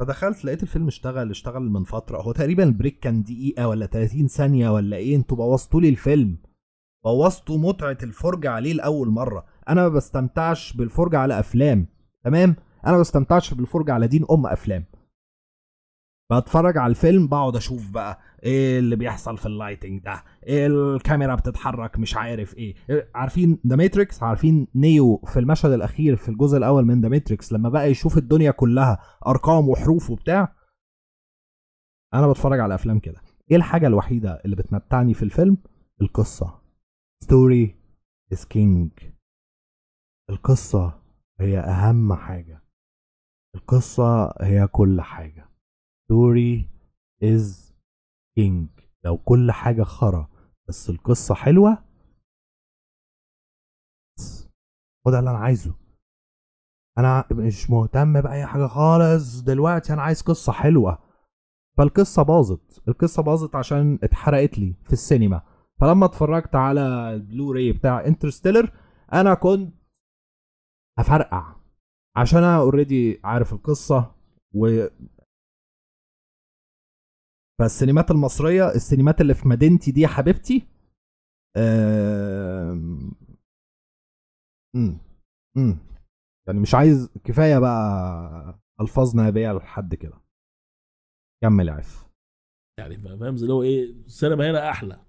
فدخلت لقيت الفيلم اشتغل من فتره. هو تقريبا البريك كان دقيقه ولا 30 ثانيه ولا ايه. انتوا بوظتوا لي الفيلم، بوظتوا متعه الفرجه عليه لاول مره. انا ما بستمتعش بالفرجه على افلام، تمام؟ انا ما بستمتعش بالفرجه على دين افلام. بتفرج على الفيلم، بقعد اشوف بقى ايه اللي بيحصل في اللايتنج ده، إيه الكاميرا بتتحرك، مش عارف ايه. عارفين ذا ماتريكس؟ عارفين نيو في المشهد الاخير في الجزء الاول من ذا ماتريكس لما بقى يشوف الدنيا كلها ارقام وحروف وبتاع؟ انا بتفرج على افلام كده. ايه الحاجه الوحيده اللي بتمتعني في الفيلم؟ القصه. ستوري از كينج. القصه هي اهم حاجه، القصه هي كل حاجه. story is king. لو كل حاجة خرا بس القصة حلوة، هو ده اللي انا عايزه. انا مش مهتم بأي حاجة خالص دلوقتي، انا عايز قصة حلوة. فالقصة باظت، القصة باظت عشان اتحرقت لي في السينما. فلما اتفرجت على البلوراي بتاع انترستيلر انا كنت هفرقع عشان انا اوريدي عارف القصة. و فالسينمات المصرية، السينمات اللي في مدينتي دي يا حبيبتي، يعني مش عايز، كفايه بقى الفاظنا بيها لحد كده. كمل يا عف. يعني فاهم اللي هو ايه، السينما هنا احلى.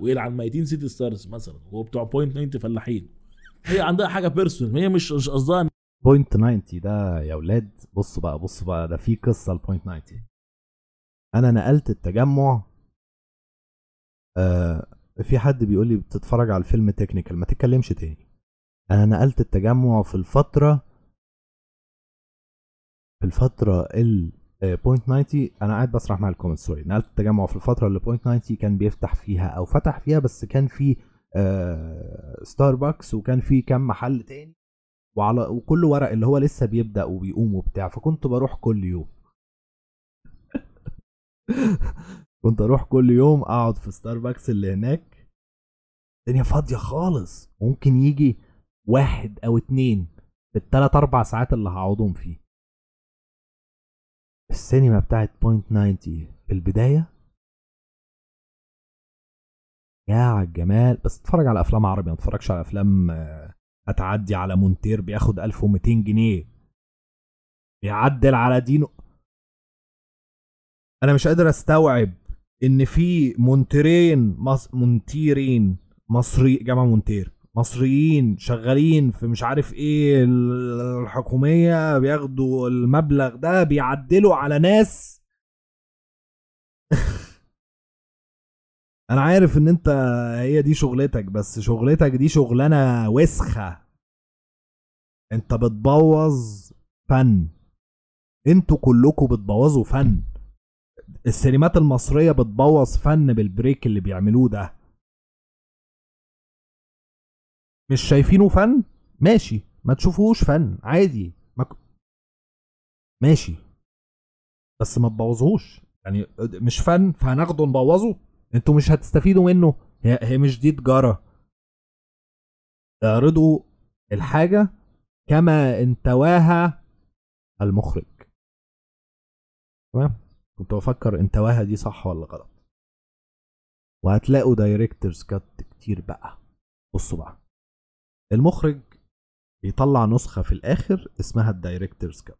ويلعن ميتين سيتي ستارز مثلا وبتوع بوينت 90 فلاحين، هي عندها حاجه بيرسون، هي مش قصدها بوينت 90 ده يا اولاد. بص بقى ده في قصه البوينت 90. انا نقلت التجمع، في حد بيقول لي بتتفرج على الفيلم تكنيكال ما تتكلمش تاني. انا نقلت التجمع في الفتره بوينت 90، انا قاعد بسرح مع الكومنت سوري. نقلت التجمع في الفتره اللي بوينت 90 كان بيفتح فيها او فتح فيها، بس كان في ستاربكس وكان في كم محل تاني وكل ورق اللي هو لسه بيبدا وبيقوم وبتاع، فكنت بروح كل يوم. كنت اروح كل يوم اقعد في ستاربكس اللي هناك، الدنيا فاضيه خالص، ممكن يجي واحد او اتنين في الثلاث اربع ساعات اللي هقعدهم فيه. السينما بتاعت بوينت 90 في البداية يا عالجمال. بس اتفرج على افلام عربي، ما تتفرجش على افلام هتعدي على مونتير بياخد 1200 جنيه، بيعدل على دينه. انا مش قادر استوعب ان في مونتيرين مصري، جامعة مونتير، مصريين شغالين في مش عارف ايه الحكومية، بياخدوا المبلغ ده بيعدلوا على ناس. انا عارف ان انت هي دي شغلتك، بس شغلتك دي شغلانة وسخة، انت بتبوظ فن، انتوا كلكوا بتبوظوا فن. السينمات المصرية بتبوظ فن بالبريك اللي بيعملوه ده، مش شايفينه فن؟ ماشي، ما تشوفوش فن عادي، ماشي، بس ما تبوظوش. يعني مش فن فهناخده نبوظه، انتوا مش هتستفيدوا منه. هي مش دي تجارة. اعرضوا الحاجة كما انتواها المخرج. تمام، كنت بفكر انتواها دي صح ولا غلط. وهتلاقوا دايركتورز كات كتير بقى. بصوا بقى، المخرج يطلع نسخة في الآخر اسمها الدايركتورز كات،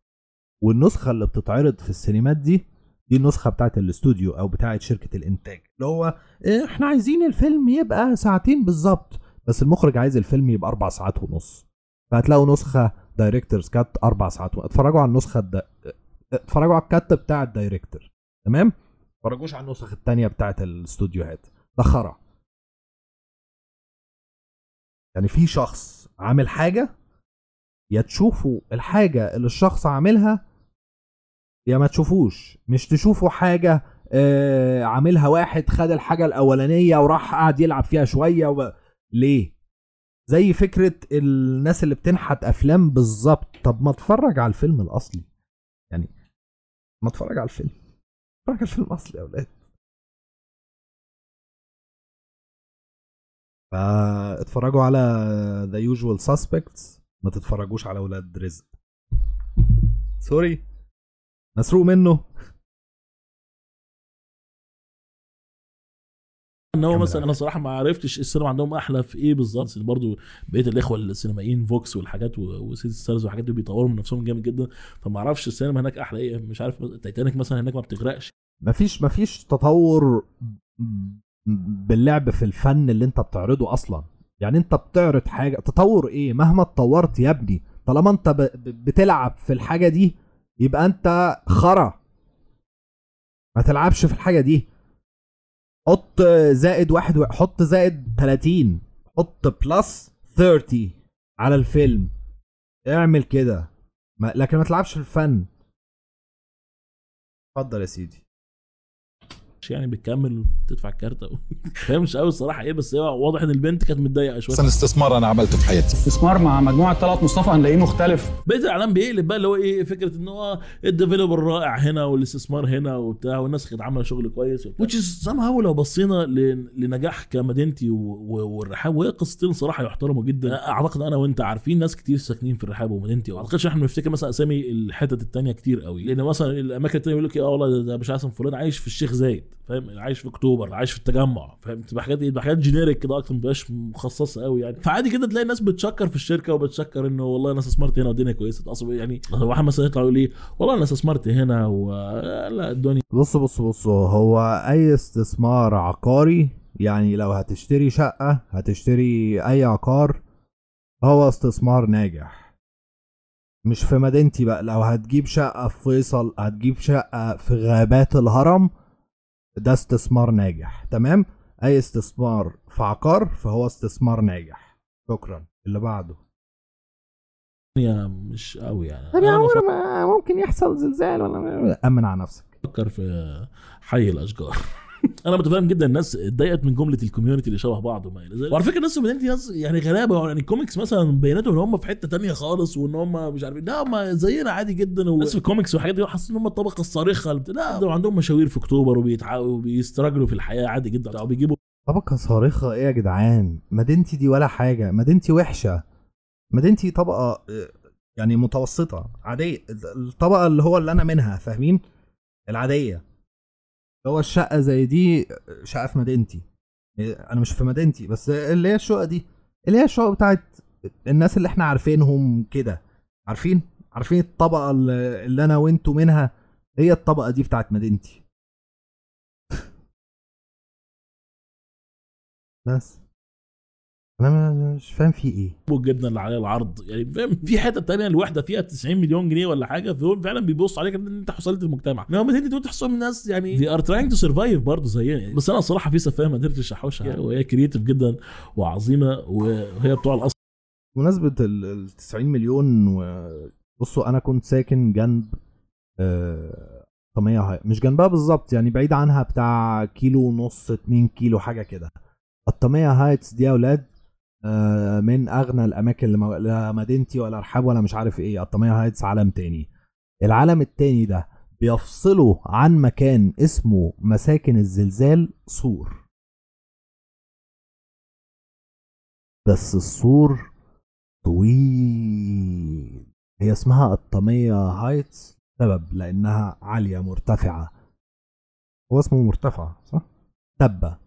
والنسخة اللي بتتعرض في السينمات دي النسخة بتاعة الاستوديو أو بتاعة شركة الإنتاج، اللي هو إحنا عايزين الفيلم يبقى ساعتين بالظبط، بس المخرج عايز الفيلم يبقى 4 ساعات ونص، فهتلاقوا نسخة دايركتورز كات 4 ساعات ونص. اتفرجوا على النسخة اتفرجوا على الكات بتاع الدايركتور، تمام؟ اتفرجوش على النسخ التانية بتاعة الاستوديوهات. ده خرا. يعني في شخص عامل حاجة، يا تشوفوا الحاجة اللي الشخص عاملها يا ما تشوفوش. مش تشوفوا حاجة عاملها واحد خد الحاجة الأولانية وراح قاعد يلعب فيها شوية ليه؟ زي فكرة الناس اللي بتنحت أفلام بالظبط. طب ما تفرج على الفيلم الأصلي، يعني ما تفرج على الفيلم، تفرج على الفيلم الأصلي يا أولاد. اتفرجوا على The usual suspects، ما تتفرجوش على أولاد رزق. سوري، مسروق منه. ان هو مثلا انا صراحه ما عرفتش السينما عندهم احلى في ايه بالظبط. برضو بقيت الاخوه السينمائيين فوكس والحاجات وسيتي ستارز والحاجات دي بيطوروا من نفسهم جامد جدا، فما اعرفش السينما هناك احلى ايه. مش عارف تايتانيك مثلا هناك ما بتغرقش، ما فيش تطور باللعب في الفن اللي انت بتعرضه اصلا. يعني انت بتعرض حاجه، تطور ايه؟ مهما اتطورت يا ابني، طالما انت بتلعب في الحاجه دي يبقى انت خرا. ما تلعبش في الحاجه دي، حط زائد 1، حط زائد 30، حط بلس 30 على الفيلم، اعمل كده، لكن ما تلعبش في الفن. اتفضل يا سيدي. يعني بتكمل تدفع الكارت. مش قوي الصراحه ايه، بس واضح ان البنت كانت متضايقه شويه. اصلا استثمار انا عملته في حياتي، استثمار مع مجموعه طلعت مصطفى هنلاقيه مختلف. بقيت الاعلام بيقلب بقى اللي هو ايه، فكره ان هو الديفلوبر الرائع هنا والاستثمار هنا وبتاع، والناس كانت عامله شغل كويس وتش سامها. لو بصينا لنجاح كمدينتي والرحاب، وهي قصتين صراحه يحترموا جدا. اعتقد انا وانت عارفين ناس كتير ساكنين في الرحاب ومدينتي، واعتقدش احنا بنفتكر مثلا اسامي الحتت الثانيه كتير قوي، لان مثلا الاماكن الثانيه يقول لك اه والله ده مش عايز فلان عايش في الشيخ زايد، فاهم, عايش في اكتوبر, عايش في التجمع, فاهم, تبقى حاجات جينيريك كده اكتر, مبقاش مخصصه قوي يعني. فعادي كده تلاقي ناس بتشكر في الشركه وبتشكر انه والله انا استثمرت هنا والدنيا كويسه اصلا يعني. واحد مثلا يطلع يقول لي والله انا استثمرت هنا ولا الدنيا. بص هو اي استثمار عقاري يعني, لو هتشتري شقه هتشتري اي عقار هو استثمار ناجح. مش في مدينتي بقى, لو هتجيب شقه في فيصل, هتجيب شقه في غابات الهرم, ده استثمار ناجح. تمام, اي استثمار في عقار فهو استثمار ناجح. شكرا. اللي بعده مش قوي يعني. طب ما ممكن يحصل زلزال ولا امن على نفسك, فكر في حي الاشجار. انا متفاهم جدا الناس اتضايقت من جمله الكوميونتي اللي شبه بعض وما الى ذلك. وعلى فكره الناس مدينتي ناس يعني غلابه يعني, الكوميكس مثلا بيناتهم ان هم في حته تانية خالص, وان هم مش عارفين, لا ما زينا عادي جدا. والناس في الكوميكس والحاجات دي حاسين ان هم الطبقه الصارخه, لا دول عندهم مشاوير في اكتوبر وبيتعاقوا وبيسترجلوا في الحياه عادي جدا, او بيجيبوا طبقه صارخه. ايه يا جدعان, مدينتي دي ولا حاجه, مدينتي وحشه, مدينتي طبقه يعني متوسطه عاديه, الطبقه اللي هو اللي انا منها, فاهمين, العاديه. هو الشقه زي دي شقه في مدينتي, انا مش في مدينتي, بس اللي هي الشقه دي اللي هي الشقه بتاعت الناس اللي احنا عارفينهم كده, عارفين الطبقه اللي انا وانتو منها, هي الطبقه دي بتاعت مدينتي. بس انا مش فاهم في ايه والجبنه اللي عليها العرض يعني, فاهم, في حته تانية الوحده فيها 90 مليون جنيه ولا حاجه, فهم فعلا بيبصوا عليك ان انت حصلت المجتمع. لو ما انت تحصل من الناس يعني they are trying to survive برضه زينا. بس انا الصراحه في سفاهه ما قدرتش احوشها, وهي كرييتيف جدا وعظيمه, وهي بتوع الاصل. بمناسبه ال 90 مليون, بصوا انا كنت ساكن جنب قطامية هايتس, مش جنبها بالظبط يعني, بعيد عنها بتاع كيلو ونص, 2 كيلو حاجه كده. قطامية هايتس دي يا اولاد من اغنى الاماكن اللي مدينتي ولا الرحاب ولا مش عارف ايه. قطامية هايتس عالم تاني. العالم التاني ده بيفصله عن مكان اسمه مساكن الزلزال سور, بس السور طويل. هي اسمها قطامية هايتس سبب لانها عالية مرتفعة, هو اسمه مرتفعة صح, تبة,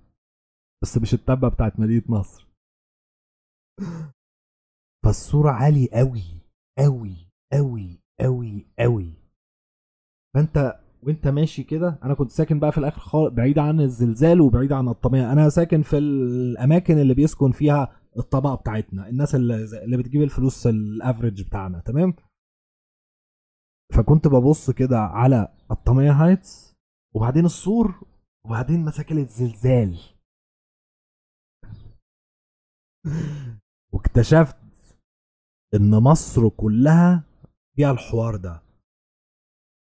بس مش التبة بتاعت مدينة نصر. فالصورة عالي قوي قوي قوي قوي قوي. فانت وانت ماشي كده, انا كنت ساكن بقى في الاخر خالص بعيد عن الزلزال وبعيد عن الطبيعة. انا ساكن في الاماكن اللي بيسكن فيها الطبقة بتاعتنا, الناس اللي بتجيب الفلوس الافريج بتاعنا, تمام. فكنت ببص كده على قطامية هايتس وبعدين السور وبعدين مساكن الزلزال, واكتشفت ان مصر كلها فيها الحوار ده.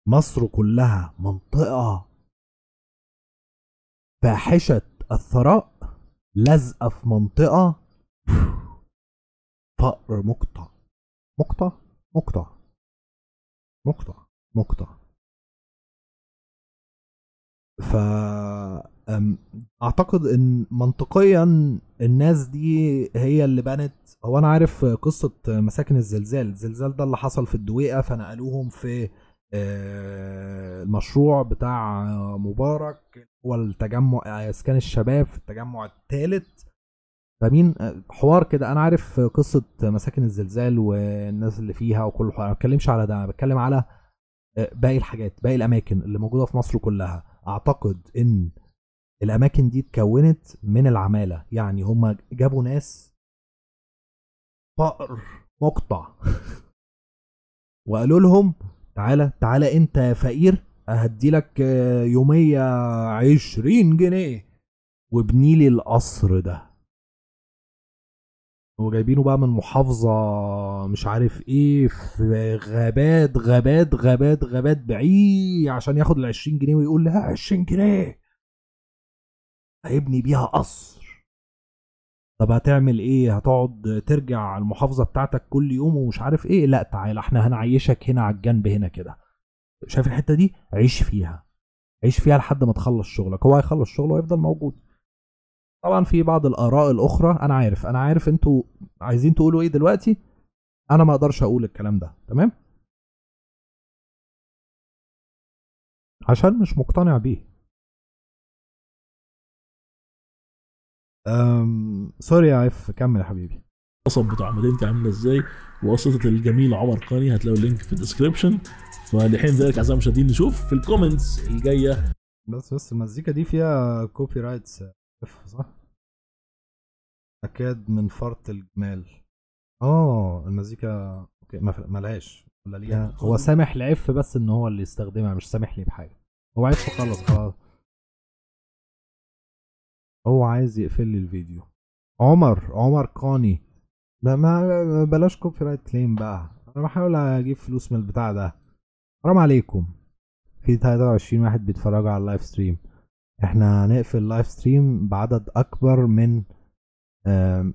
مصر كلها منطقة فاحشة الثراء لازقة في منطقة فقر مقطع. فأعتقد ان منطقيا الناس دي هي اللي بنت. هو انا عارف قصة مساكن الزلزال ده اللي حصل في الدويقة, فنقلوهم في المشروع بتاع مبارك, هو التجمع اسكان الشباب في التجمع الثالث, فمين حوار كده. انا عارف قصة مساكن الزلزال والناس اللي فيها وكل حوار, ما بتكلمش على ده, انا بتكلم على باقي الحاجات, باقي الاماكن اللي موجودة في مصر كلها. اعتقد ان الاماكن دي اتكونت من العمالة, يعني هم جابوا ناس فقر مقطع وقالوا لهم تعالى انت فقير هديلك يومية 20 جنيه وابنيلي القصر ده. وجايبينه بقى من محافظة مش عارف ايه, في غابات غابات غابات غابات بعيد, عشان ياخد 20 جنيه ويقول لها 20 جنيه هيبني بيها قصر. طب هتعمل ايه, هتقعد ترجع على المحافظة بتاعتك كل يوم ومش عارف ايه؟ لا, تعالى احنا هنعيشك هنا على الجنب هنا كده, شايف الحتة دي, عيش فيها لحد ما تخلص شغلك. هو هيخلص شغله ويفضل موجود. طبعا في بعض الاراء الاخرى, انا عارف انتوا عايزين تقولوا ايه دلوقتي, انا ما اقدرش اقول الكلام ده, تمام, عشان مش مقتنع بيه. سوري يا عف كمل يا حبيبي. قصة بتاع مدينتي عاملة ازاي وقصة الجميل عمر قاني، هتلاقوا اللينك في الديسكريبشن. فلحين ذلك اعزائي المشاهدين نشوف في الكومنتس الجاية. بس المزيكا دي فيها كوبي رايتس صح؟ اكاد من فرط الجمال. المزيكا اوكي ما لهاش ولا ليها، هو سامح لعف بس ان هو اللي يستخدمها، مش سامح لي بحاجة، هو عايز خلاص هو عايز يقفل لي الفيديو. عمر قاني لا ما بلاش كوبي رايت كليم بقى، انا بحاول اجيب فلوس من البتاع ده، حرام عليكم. في 23 واحد بيتفرجوا على اللايف ستريم، احنا هنقفل اللايف ستريم بعدد اكبر من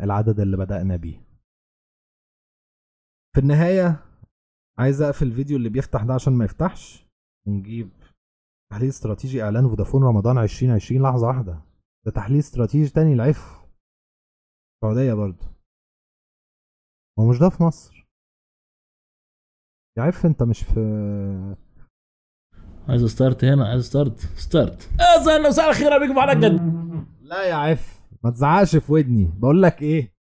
العدد اللي بدأنا بيه. في النهاية عايز اقفل الفيديو اللي بيفتح ده عشان ما يفتحش، ونجيب تحليل استراتيجي اعلان فودافون رمضان 2020. لحظة واحدة، ده تحليل استراتيجي تاني لعف السعودية برضو، هو مش ده في مصر يا عف؟ انت مش في عايز ستارت هنا، عايز ستارت اهلا وسهلا خير بيكم على جد. لا يا عف ما تزعقش في ودني، بقول لك ايه